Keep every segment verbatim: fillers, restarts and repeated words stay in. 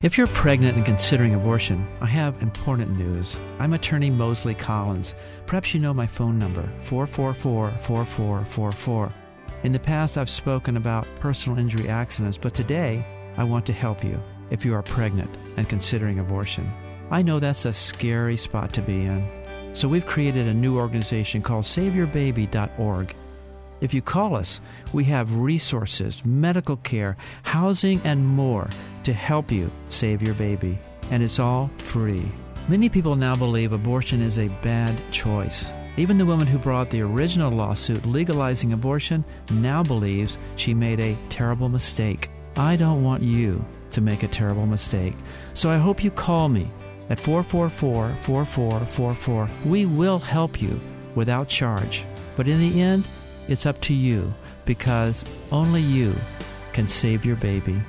If you're pregnant and considering abortion, I have important news. I'm attorney Moseley Collins. Perhaps you know my phone number, four four four, four four four four. In the past, I've spoken about personal injury accidents, but today, I want to help you if you are pregnant and considering abortion. I know that's a scary spot to be in, so we've created a new organization called Save Your Baby dot org. If you call us, we have resources, medical care, housing, and more to help you save your baby. And it's all free. Many people now believe abortion is a bad choice. Even the woman who brought the original lawsuit legalizing abortion now believes she made a terrible mistake. I don't want you to make a terrible mistake. So I hope you call me at four four four, four four four four. We will help you without charge. But in the end, it's up to you, because only you can save your baby.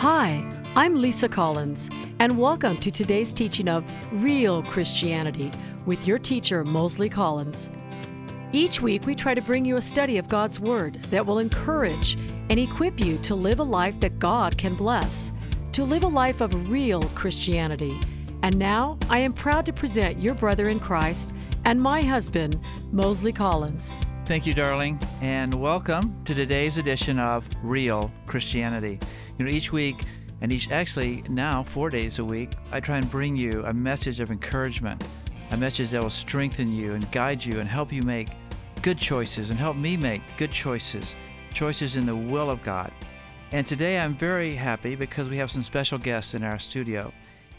Hi, I'm Lisa Collins, and welcome to today's teaching of Real Christianity with your teacher, Moseley Collins. Each week, we try to bring you a study of God's Word that will encourage and equip you to live a life that God can bless, to live a life of real Christianity. And now, I am proud to present your brother in Christ and my husband, Moseley Collins. Thank you, darling, and welcome to today's edition of Real Christianity. You know, each week, and each actually now four days a week, I try and bring you a message of encouragement, a message that will strengthen you and guide you and help you make good choices and help me make good choices, choices in the will of God. And today I'm very happy because we have some special guests in our studio.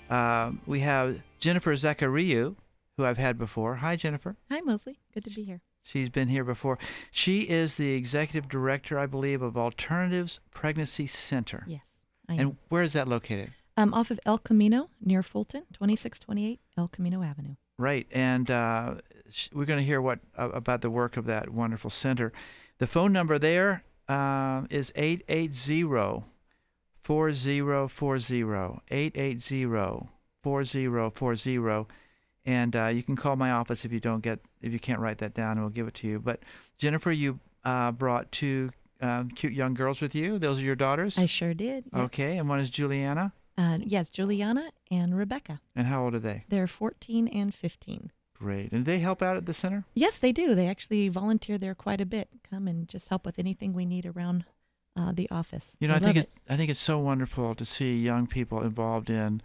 Uh, we have Jennifer Zacharia, who I've had before. Hi, Jennifer. Hi, Moseley. Good to be here. She's been here before. She is the executive director, I believe, of Alternatives Pregnancy Center. Yes, I am. And where is that located? Um, off of El Camino, near Fulton, twenty-six twenty-eight El Camino Avenue. Right, and uh, we're going to hear what uh, about the work of that wonderful center. The phone number there uh, is eight eight zero, four zero four zero, eight eight zero, four zero four zero, and uh, you can call my office if you don't get if you can't write that down, and we'll give it to you. But Jennifer, you uh, brought two um, cute young girls with you. Those are your daughters? I sure did. Yes. Okay, and one is Juliana. Uh, yes, Juliana and Rebecca. And how old are they? They're fourteen and fifteen. Great. And do they help out at the center? Yes, they do. They actually volunteer there quite a bit. Come and just help with anything we need around uh, the office. You know, I, I think it's, I think it's so wonderful to see young people involved in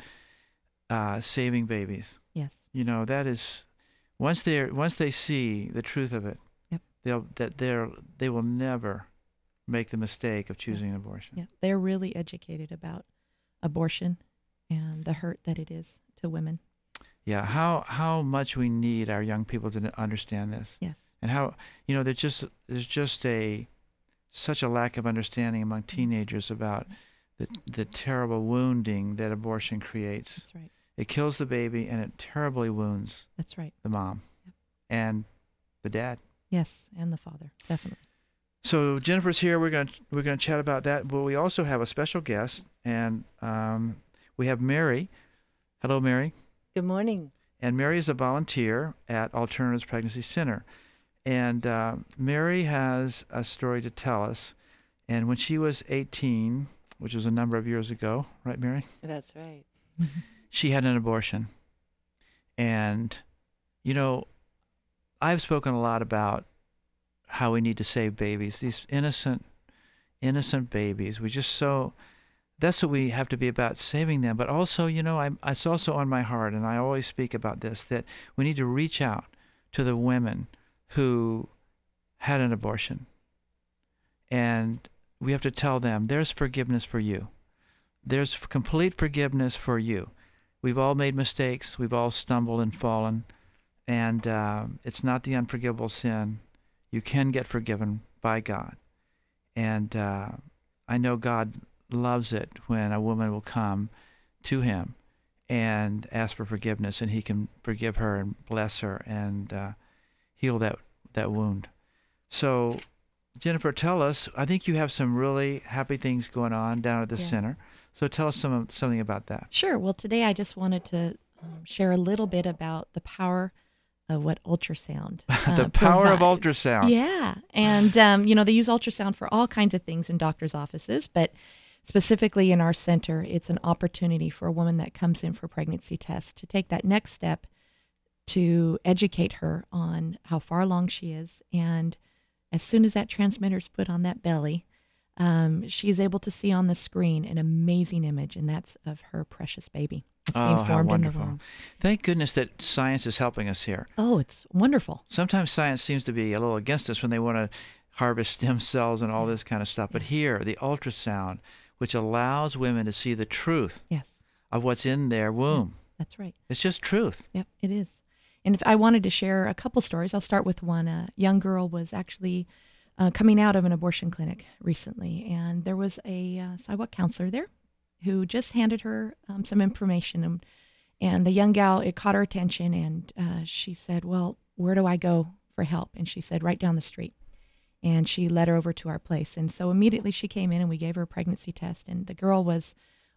uh, saving babies. Yes. You know, that is once they once they see the truth of it, yep. they'll that they're they will never make the mistake of choosing an abortion. Yeah, they're really educated about abortion and the hurt that it is to women. Yeah, how how much we need our young people to understand this. Yes. And how, you know, there's just there's just a such a lack of understanding among teenagers about the the terrible wounding that abortion creates. That's right. It kills the baby and it terribly wounds. That's right. The mom. Yep. And the dad. Yes, and the father, definitely. So Jennifer's here. We're gonna we're gonna chat about that, but we also have a special guest, and um, we have Mary. Hello, Mary. Good morning. And Mary is a volunteer at Alternatives Pregnancy Center, and uh, Mary has a story to tell us. And when she was eighteen, which was a number of years ago, right, Mary? That's right. She had an abortion, and you know, I've spoken a lot about how we need to save babies, these innocent, innocent babies. We just so, that's what we have to be about, saving them. But also, you know, I'm, it's also on my heart, and I always speak about this, that we need to reach out to the women who had an abortion. And we have to tell them, there's forgiveness for you. There's complete forgiveness for you. We've all made mistakes. We've all stumbled and fallen. And uh, it's not the unforgivable sin. You can get forgiven by God. And uh, I know God loves it when a woman will come to him and ask for forgiveness, and he can forgive her and bless her and uh, heal that, that wound. So, Jennifer, tell us, I think you have some really happy things going on down at the yes. center. So tell us some, something about that. Sure. Well, today I just wanted to um, share a little bit about the power of what ultrasound uh, The power provides. Of ultrasound. Yeah. And, um, you know, they use ultrasound for all kinds of things in doctors' offices, but specifically in our center, it's an opportunity for a woman that comes in for pregnancy tests to take that next step to educate her on how far along she is. And as soon as that transmitter is put on that belly, um, she is able to see on the screen an amazing image, and that's of her precious baby. It's oh, how wonderful. Thank goodness that science is helping us here. Oh, it's wonderful. Sometimes science seems to be a little against us when they want to harvest stem cells and all this kind of stuff. But here, the ultrasound, which allows women to see the truth yes. of what's in their womb. Yeah, that's right. It's just truth. Yep, it is. And if I wanted to share a couple stories. I'll start with one. A young girl was actually uh, coming out of an abortion clinic recently, and there was a uh, sidewalk counselor there who just handed her um, some information. And, and the young gal, it caught her attention, and uh, she said, well, where do I go for help? And she said, right down the street. And she led her over to our place. And so immediately she came in, and we gave her a pregnancy test. And the girl was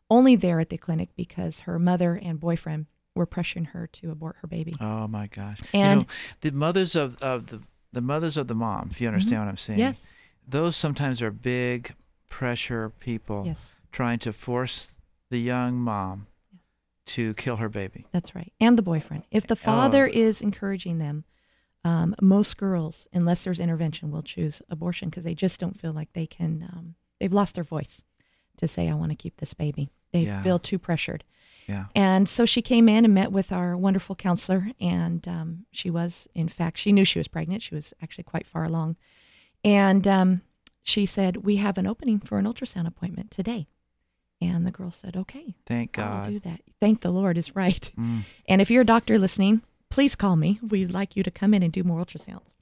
only there at the clinic because her mother and boyfriend were pressuring her to abort her baby. Oh, my gosh. And you know, the mothers of, of the, the mothers of the mom, if you understand mm-hmm. what I'm saying, yes. those sometimes are big pressure people yes. trying to force the young mom yes. to kill her baby. That's right. And the boyfriend. If the father oh. is encouraging them, um, most girls, unless there's intervention, will choose abortion because they just don't feel like they can, um, they've lost their voice to say, I want to keep this baby. They yeah. feel too pressured. Yeah. And so she came in and met with our wonderful counselor, and um, she was, in fact, she knew she was pregnant. She was actually quite far along. And um, she said, we have an opening for an ultrasound appointment today. And the girl said, okay. Thank God. I'll do that. Thank the Lord is right. Mm. And if you're a doctor listening, please call me. We'd like you to come in and do more ultrasounds.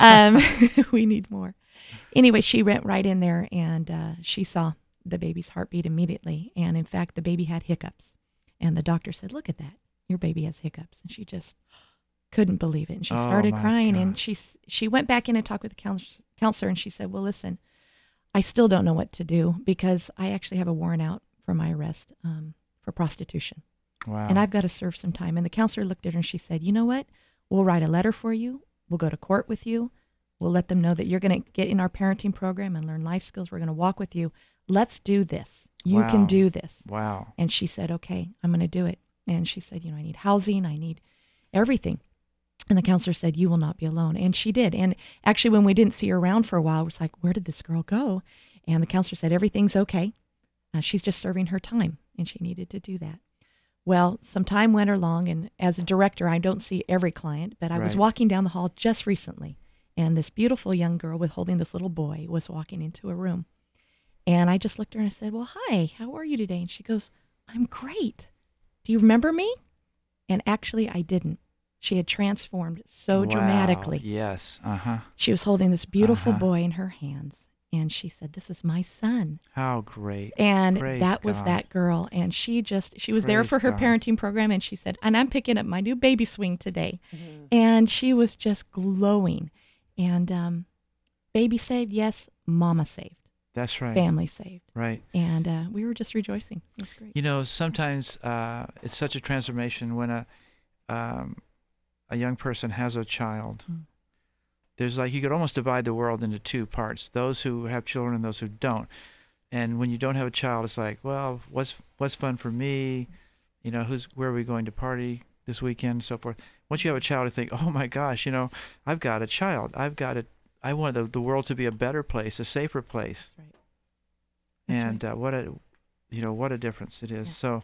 Um, we need more. Anyway, she went right in there, and uh, she saw the baby's heartbeat immediately. And, in fact, the baby had hiccups. And the doctor said, look at that. Your baby has hiccups. And she just couldn't believe it. And she started oh crying. God. And she she went back in and talked with the counselor. And she said, well, listen, I still don't know what to do because I actually have a warrant out for my arrest um, for prostitution. Wow. And I've got to serve some time. And the counselor looked at her and she said, you know what? We'll write a letter for you. We'll go to court with you. We'll let them know that you're going to get in our parenting program and learn life skills. We're going to walk with you. Let's do this. You wow. can do this. Wow. And she said, okay, I'm going to do it. And she said, you know, I need housing. I need everything. And the counselor said, you will not be alone. And she did. And actually, when we didn't see her around for a while, it was like, where did this girl go? And the counselor said, everything's okay. Uh, she's just serving her time, and she needed to do that. Well, some time went along, and as a director, I don't see every client, but I right. was walking down the hall just recently, and this beautiful young girl with holding this little boy was walking into a room. And I just looked at her and I said, well, hi, how are you today? And she goes, I'm great. Do you remember me? And actually, I didn't. She had transformed so wow. dramatically. Yes. Uh-huh. She was holding this beautiful uh-huh. boy in her hands. And she said, this is my son. How great. And Praise that was God. That girl. And she just, she was Praise there for her God. Parenting program. And she said, and I'm picking up my new baby swing today. Mm-hmm. And she was just glowing. And um, baby saved, yes, mama saved. That's right. Family saved. Right. And uh, we were just rejoicing. It was great. You know, sometimes uh, it's such a transformation when a um, a young person has a child. Mm. There's like, you could almost divide the world into two parts, those who have children and those who don't. And when you don't have a child, it's like, well, what's what's fun for me? You know, who's where are we going to party this weekend and so forth. Once you have a child, you think, oh, my gosh, you know, I've got a child. I've got a I want the, the world to be a better place, a safer place. That's right. That's and right. Uh, what a, you know, what a difference it is. Yeah. So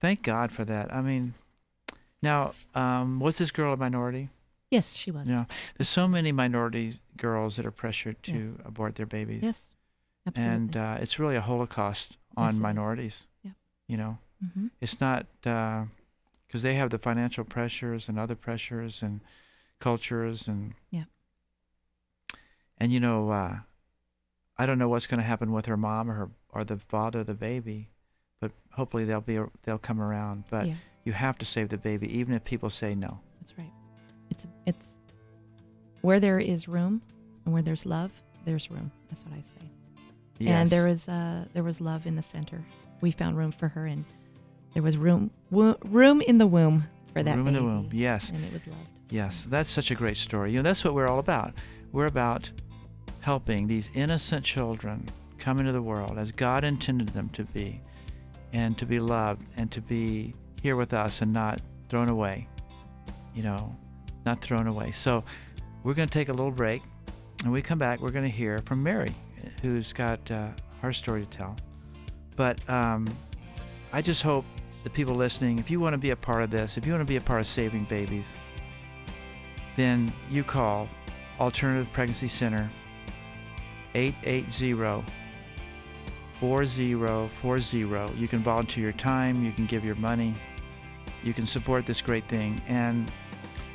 thank God for that. I mean, now, um, was this girl a minority? Yes, she was. You know, there's so many minority girls that are pressured to yes. abort their babies. Yes, absolutely. And uh, it's really a holocaust on yes, minorities. Yep. You know, mm-hmm. it's not because uh, they have the financial pressures and other pressures and cultures and... Yeah. And, you know, uh, I don't know what's going to happen with her mom or her, or the father of the baby, but hopefully they'll be they'll come around. But yeah. you have to save the baby, even if people say no. That's right. It's, it's where there is room and where there's love, there's room. That's what I say. Yes. And there was, uh, there was love in the center. We found room for her, and There was room wo- room in the womb for that room baby. Room in the womb, yes. And it was loved. Yes, that's such a great story. You know, that's what we're all about. We're about helping these innocent children come into the world as God intended them to be, and to be loved, and to be here with us and not thrown away, you know, not thrown away. So we're going to take a little break. When we come back, we're going to hear from Mary, who's got uh, her story to tell. But um, I just hope the people listening, if you want to be a part of this, if you want to be a part of saving babies, then you call Alternative Pregnancy Center, eight eight zero, four zero four zero. You can volunteer your time, you can give your money, you can support this great thing. And,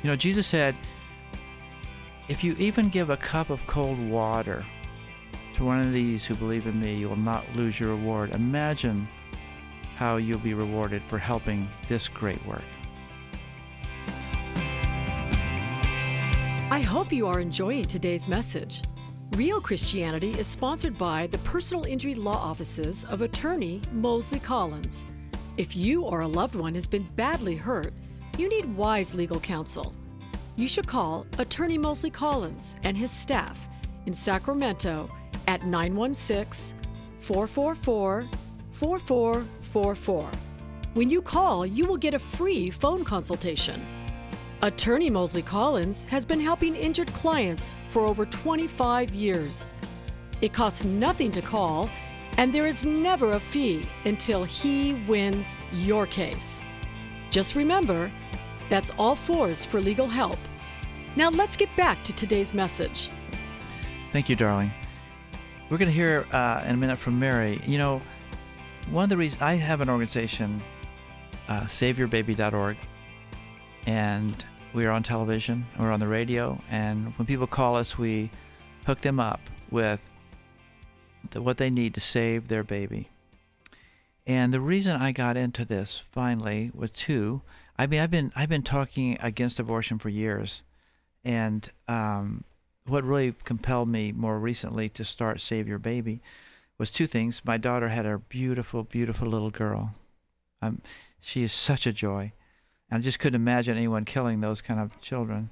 you know, Jesus said, if you even give a cup of cold water to one of these who believe in me, you will not lose your reward. Imagine how you'll be rewarded for helping this great work. I hope you are enjoying today's message. Real Christianity is sponsored by the Personal Injury Law Offices of attorney Moseley Collins. If you or a loved one has been badly hurt, you need wise legal counsel. You should call attorney Moseley Collins and his staff in Sacramento at nine one six, four four four, four four four four. When you call, you will get a free phone consultation. Attorney Moseley Collins has been helping injured clients for over twenty-five years. It costs nothing to call, and there is never a fee until he wins your case. Just remember, that's all fours for legal help. Now let's get back to today's message. Thank you, darling. We're going to hear uh, in a minute from Mary. You know, one of the reasons I have an organization, uh, Save Your Baby dot org. And we're on television, we're on the radio, and when people call us, we hook them up with the, what they need to save their baby. And the reason I got into this finally was two. I mean, I've been I've been talking against abortion for years, and um, what really compelled me more recently to start Save Your Baby was two things. My daughter had a beautiful, beautiful little girl. Um, she is such a joy. I just couldn't imagine anyone killing those kind of children.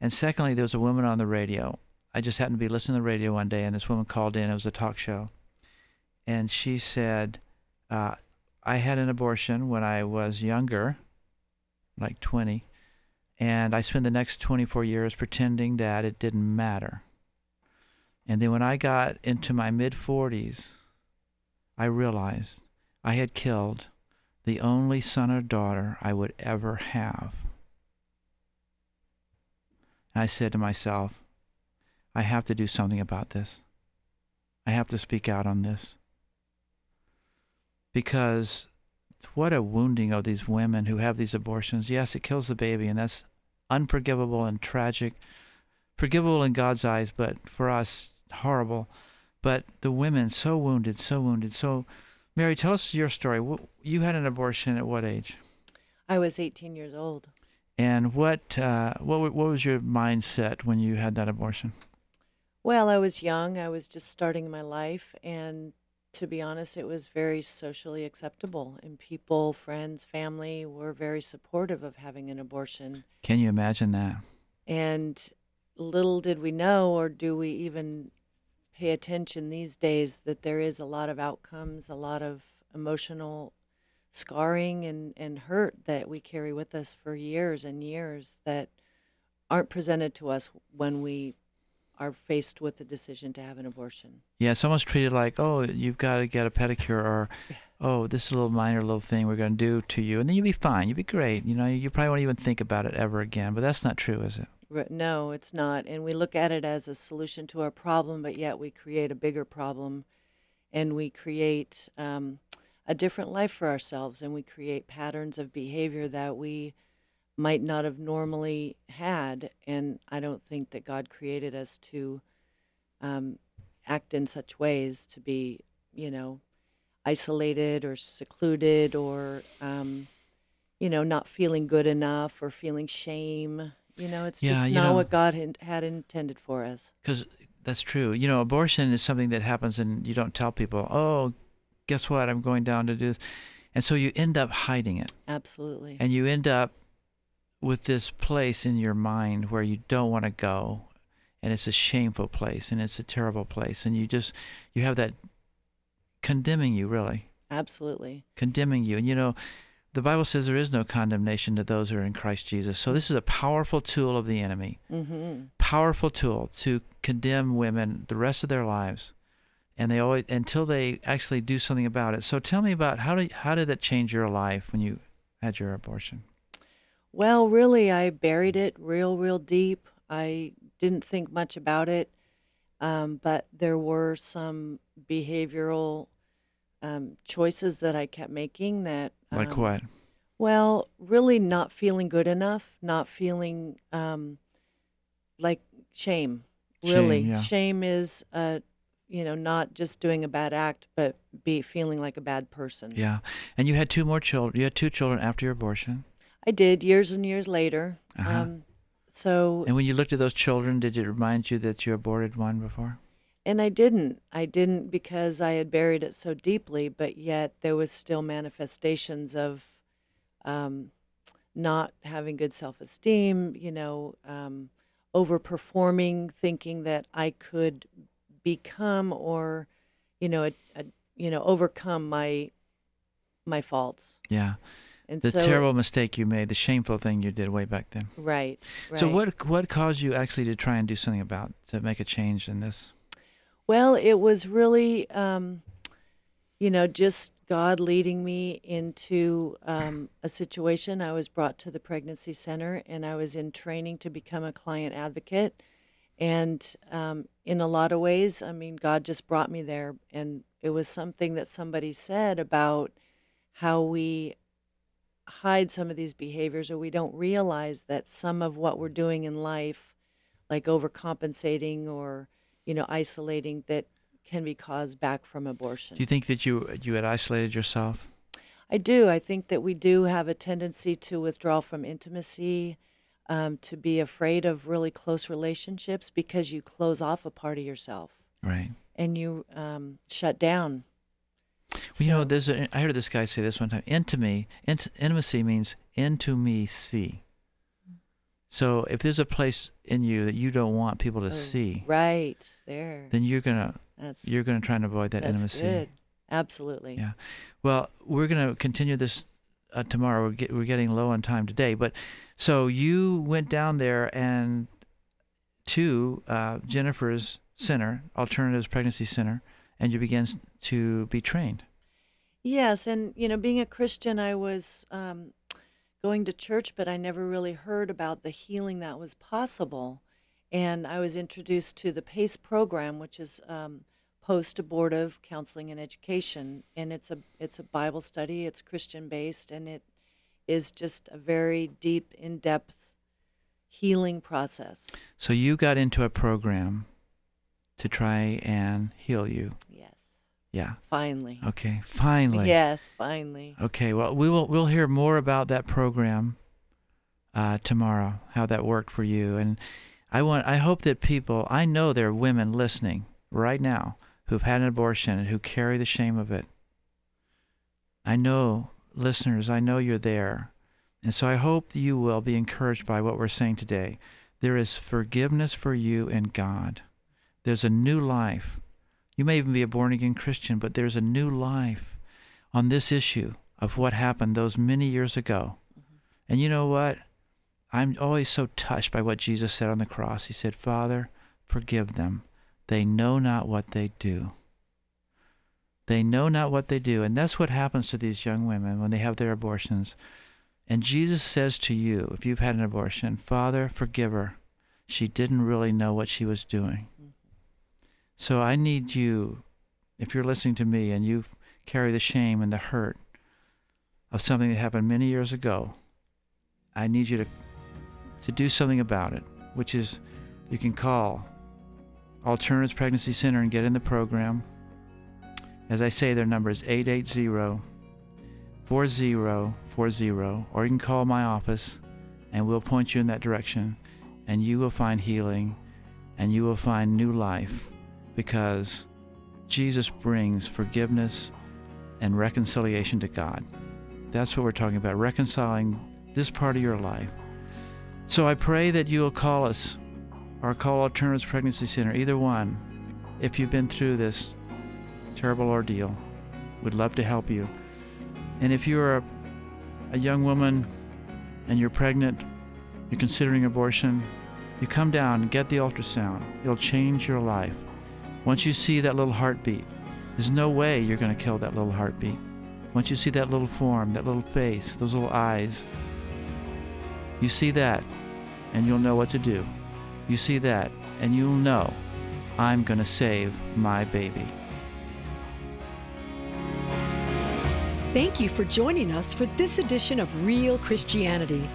And secondly, there was a woman on the radio. I just happened to be listening to the radio one day, and this woman called in. It was a talk show. And she said, uh, I had an abortion when I was younger, like twenty, and I spent the next twenty-four years pretending that it didn't matter. And then when I got into my mid-forties, I realized I had killed the only son or daughter I would ever have. And I said to myself, I have to do something about this. I have to speak out on this. Because what a wounding of these women who have these abortions. Yes, it kills the baby, and that's unforgivable and tragic. Forgivable in God's eyes, but for us, horrible. But the women, so wounded, so wounded, so... Mary, tell us your story. You had an abortion at what age? I was eighteen years old. And what uh, what what was your mindset when you had that abortion? Well, I was young. I was just starting my life, and to be honest, it was very socially acceptable. And people, friends, family were very supportive of having an abortion. Can you imagine that? And little did we know, or do we even pay attention these days, that there is a lot of outcomes, a lot of emotional scarring and, and hurt that we carry with us for years and years that aren't presented to us when we are faced with the decision to have an abortion. Yeah, it's almost treated like, oh, you've got to get a pedicure, or, oh, this is a little minor little thing we're going to do to you, and then you'll be fine, you'll be great. You know, you probably won't even think about it ever again, but that's not true, is it? No, it's not. And we look at it as a solution to our problem, but yet we create a bigger problem, and we create um, a different life for ourselves, and we create patterns of behavior that we might not have normally had. And I don't think that God created us to um, act in such ways, to be, you know, isolated or secluded or, um, you know, not feeling good enough or feeling shame. You know, it's yeah, just not know, what God had, had intended for us. Because that's true. You know, abortion is something that happens and you don't tell people, oh, guess what, I'm going down to do this. And so you end up hiding it. Absolutely. And you end up with this place in your mind where you don't want to go, and it's a shameful place, and it's a terrible place, and you just, you have that condemning you, really. Absolutely. Condemning you. And you know, the Bible says there is no condemnation to those who are in Christ Jesus. So this is a powerful tool of the enemy, mm-hmm. powerful tool to condemn women the rest of their lives, and they always, until they actually do something about it. So tell me about, how did, how did that change your life when you had your abortion? Well, really, I buried it real, real deep. I didn't think much about it, um, but there were some behavioral um, choices that I kept making that... Um, like what? Well, really not feeling good enough, not feeling um, like shame, really. Shame, yeah. Shame is, uh, you know, not just doing a bad act, but be feeling like a bad person. Yeah, and you had two more children. You had two children after your abortion. I did, years and years later. Uh-huh. um, so. And when you looked at those children, did it remind you that you aborted one before? And I didn't. I didn't because I had buried it so deeply, but yet there was still manifestations of um, not having good self-esteem, you know, um, overperforming, thinking that I could become or, you know, a, a, you know, overcome my my faults. Yeah. And the so, terrible mistake you made, the shameful thing you did way back then. Right, right. So what what caused you actually to try and do something about, to make a change in this? Well, it was really, um, you know, just God leading me into um, a situation. I was brought to the pregnancy center, and I was in training to become a client advocate. And um, in a lot of ways, I mean, God just brought me there. And it was something that somebody said about how we hide some of these behaviors, or we don't realize that some of what we're doing in life, like overcompensating or, you know, isolating, that can be caused back from abortion. Do you think that you you had isolated yourself? I do. I think that we do have a tendency to withdraw from intimacy, um, to be afraid of really close relationships because you close off a part of yourself. Right. And you um, shut down. Well, so, you know, there's a, I heard this guy say this one time. Intimacy, int, intimacy means into me see. So if there's a place in you that you don't want people to oh, see, right there, then you're gonna that's, you're gonna try and avoid that that's intimacy. Good. Absolutely. Yeah. Well, we're gonna continue this uh, tomorrow. We're get, we're getting low on time today, but so you went down there and to uh, Jennifer's center, Alternatives Pregnancy Center. And you began to be trained. Yes, and you know, being a Christian, I was um, going to church, but I never really heard about the healing that was possible. And I was introduced to the PACE program, which is um, post-abortive counseling and education. And it's a it's a Bible study. It's Christian-based, and it is just a very deep, in-depth healing process. So you got into a program to try and heal you. Yes. Yeah. Finally. Okay. Finally. Yes. Finally. Okay. Well, we will. We'll hear more about that program uh, tomorrow. How that worked for you, and I want. I hope that people. I know there are women listening right now who've had an abortion and who carry the shame of it. I know, listeners. I know you're there, and so I hope you will be encouraged by what we're saying today. There is forgiveness for you in God. There's a new life. You may even be a born-again Christian, but there's a new life on this issue of what happened those many years ago. Mm-hmm. And you know what? I'm always so touched by what Jesus said on the cross. He said, Father, forgive them. They know not what they do. They know not what they do. And that's what happens to these young women when they have their abortions. And Jesus says to you, if you've had an abortion, Father, forgive her. She didn't really know what she was doing. So I need you, if you're listening to me and you carry the shame and the hurt of something that happened many years ago, I need you to, to do something about it, which is you can call Alternatives Pregnancy Center and get in the program. As I say, their number is eight eight zero, four zero four zero, or you can call my office and we'll point you in that direction, and you will find healing and you will find new life. Because Jesus brings forgiveness and reconciliation to God. That's what we're talking about, reconciling this part of your life. So I pray that you will call us or call Alternatives Pregnancy Center, either one, if you've been through this terrible ordeal. We'd love to help you. And if you're a, a young woman and you're pregnant, you're considering abortion, you come down and get the ultrasound. It'll change your life. Once you see that little heartbeat, there's no way you're going to kill that little heartbeat. Once you see that little form, that little face, those little eyes, you see that and you'll know what to do. You see that and you'll know, I'm going to save my baby. Thank you for joining us for this edition of Real Christianity.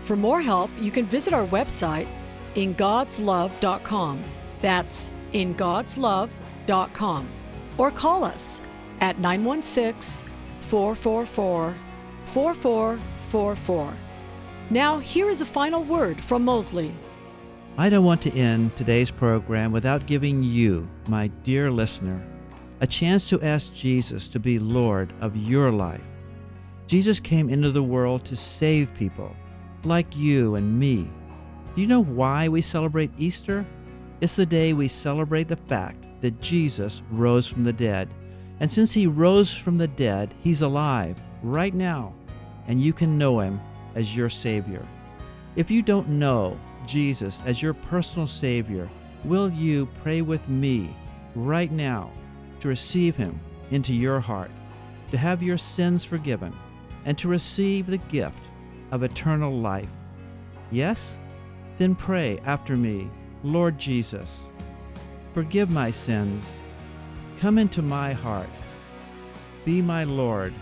For more help, you can visit our website, in gods love dot com. That's in gods love dot com. Or call us at nine one six, four four four, four four four four. Now, here is a final word from Moseley. I don't want to end today's program without giving you, my dear listener, a chance to ask Jesus to be Lord of your life. Jesus came into the world to save people like you and me. Do you know why we celebrate Easter? It's the day we celebrate the fact that Jesus rose from the dead. And since he rose from the dead, he's alive right now, and you can know him as your Savior. If you don't know Jesus as your personal Savior, will you pray with me right now to receive him into your heart, to have your sins forgiven, and to receive the gift of eternal life? Yes? Then pray after me, Lord Jesus, forgive my sins. Come into my heart. Be my Lord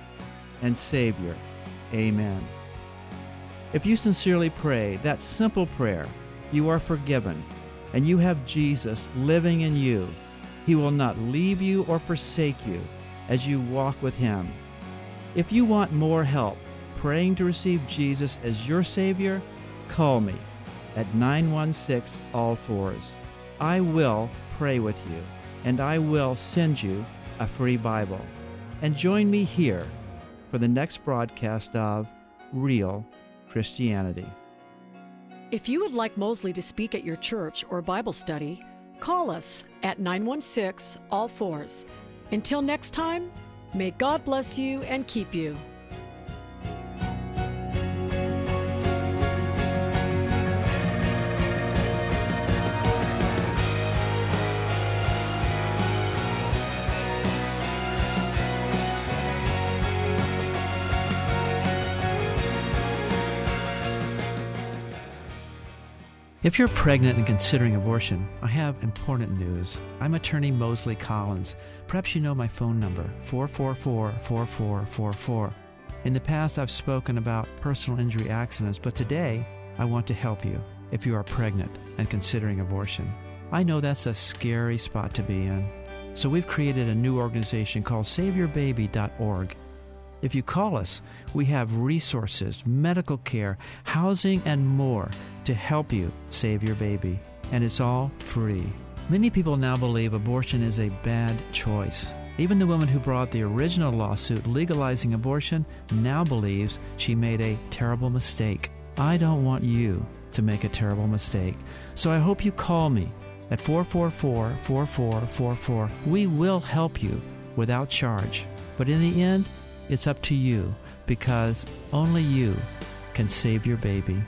and Savior. Amen. If you sincerely pray that simple prayer, you are forgiven, and you have Jesus living in you. He will not leave you or forsake you as you walk with him. If you want more help praying to receive Jesus as your Savior, call me at nine one six all fours. I will pray with you, and I will send you a free Bible. And join me here for the next broadcast of Real Christianity. If you would like Moseley to speak at your church or Bible study, call us at nine one six all fours. Until next time, may God bless you and keep you. If you're pregnant and considering abortion, I have important news. I'm attorney Moseley Collins. Perhaps you know my phone number, four four four, four four four four. In the past, I've spoken about personal injury accidents, but today, I want to help you if you are pregnant and considering abortion. I know that's a scary spot to be in, so we've created a new organization called Save Your Baby dot org. If you call us, we have resources, medical care, housing, and more to help you save your baby. And it's all free. Many people now believe abortion is a bad choice. Even the woman who brought the original lawsuit legalizing abortion now believes she made a terrible mistake. I don't want you to make a terrible mistake. So I hope you call me at four four four, four four four four. We will help you without charge. But in the end, it's up to you, because only you can save your baby.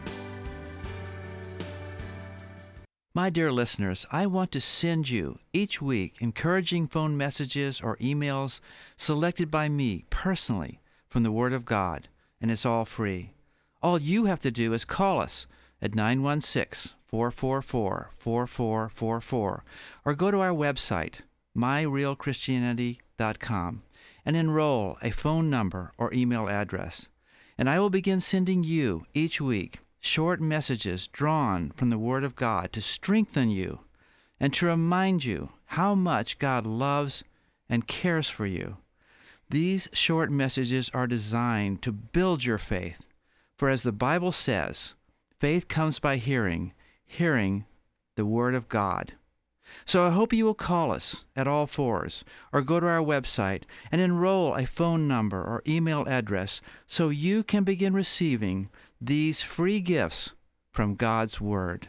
My dear listeners, I want to send you each week encouraging phone messages or emails selected by me personally from the Word of God, and it's all free. All you have to do is call us at nine one six, four four four, four four four four or go to our website, my real christianity dot com. and enroll a phone number or email address. And I will begin sending you each week short messages drawn from the Word of God to strengthen you and to remind you how much God loves and cares for you. These short messages are designed to build your faith, for as the Bible says, faith comes by hearing, hearing the Word of God. So I hope you will call us at All Fours or go to our website and enroll a phone number or email address so you can begin receiving these free gifts from God's Word.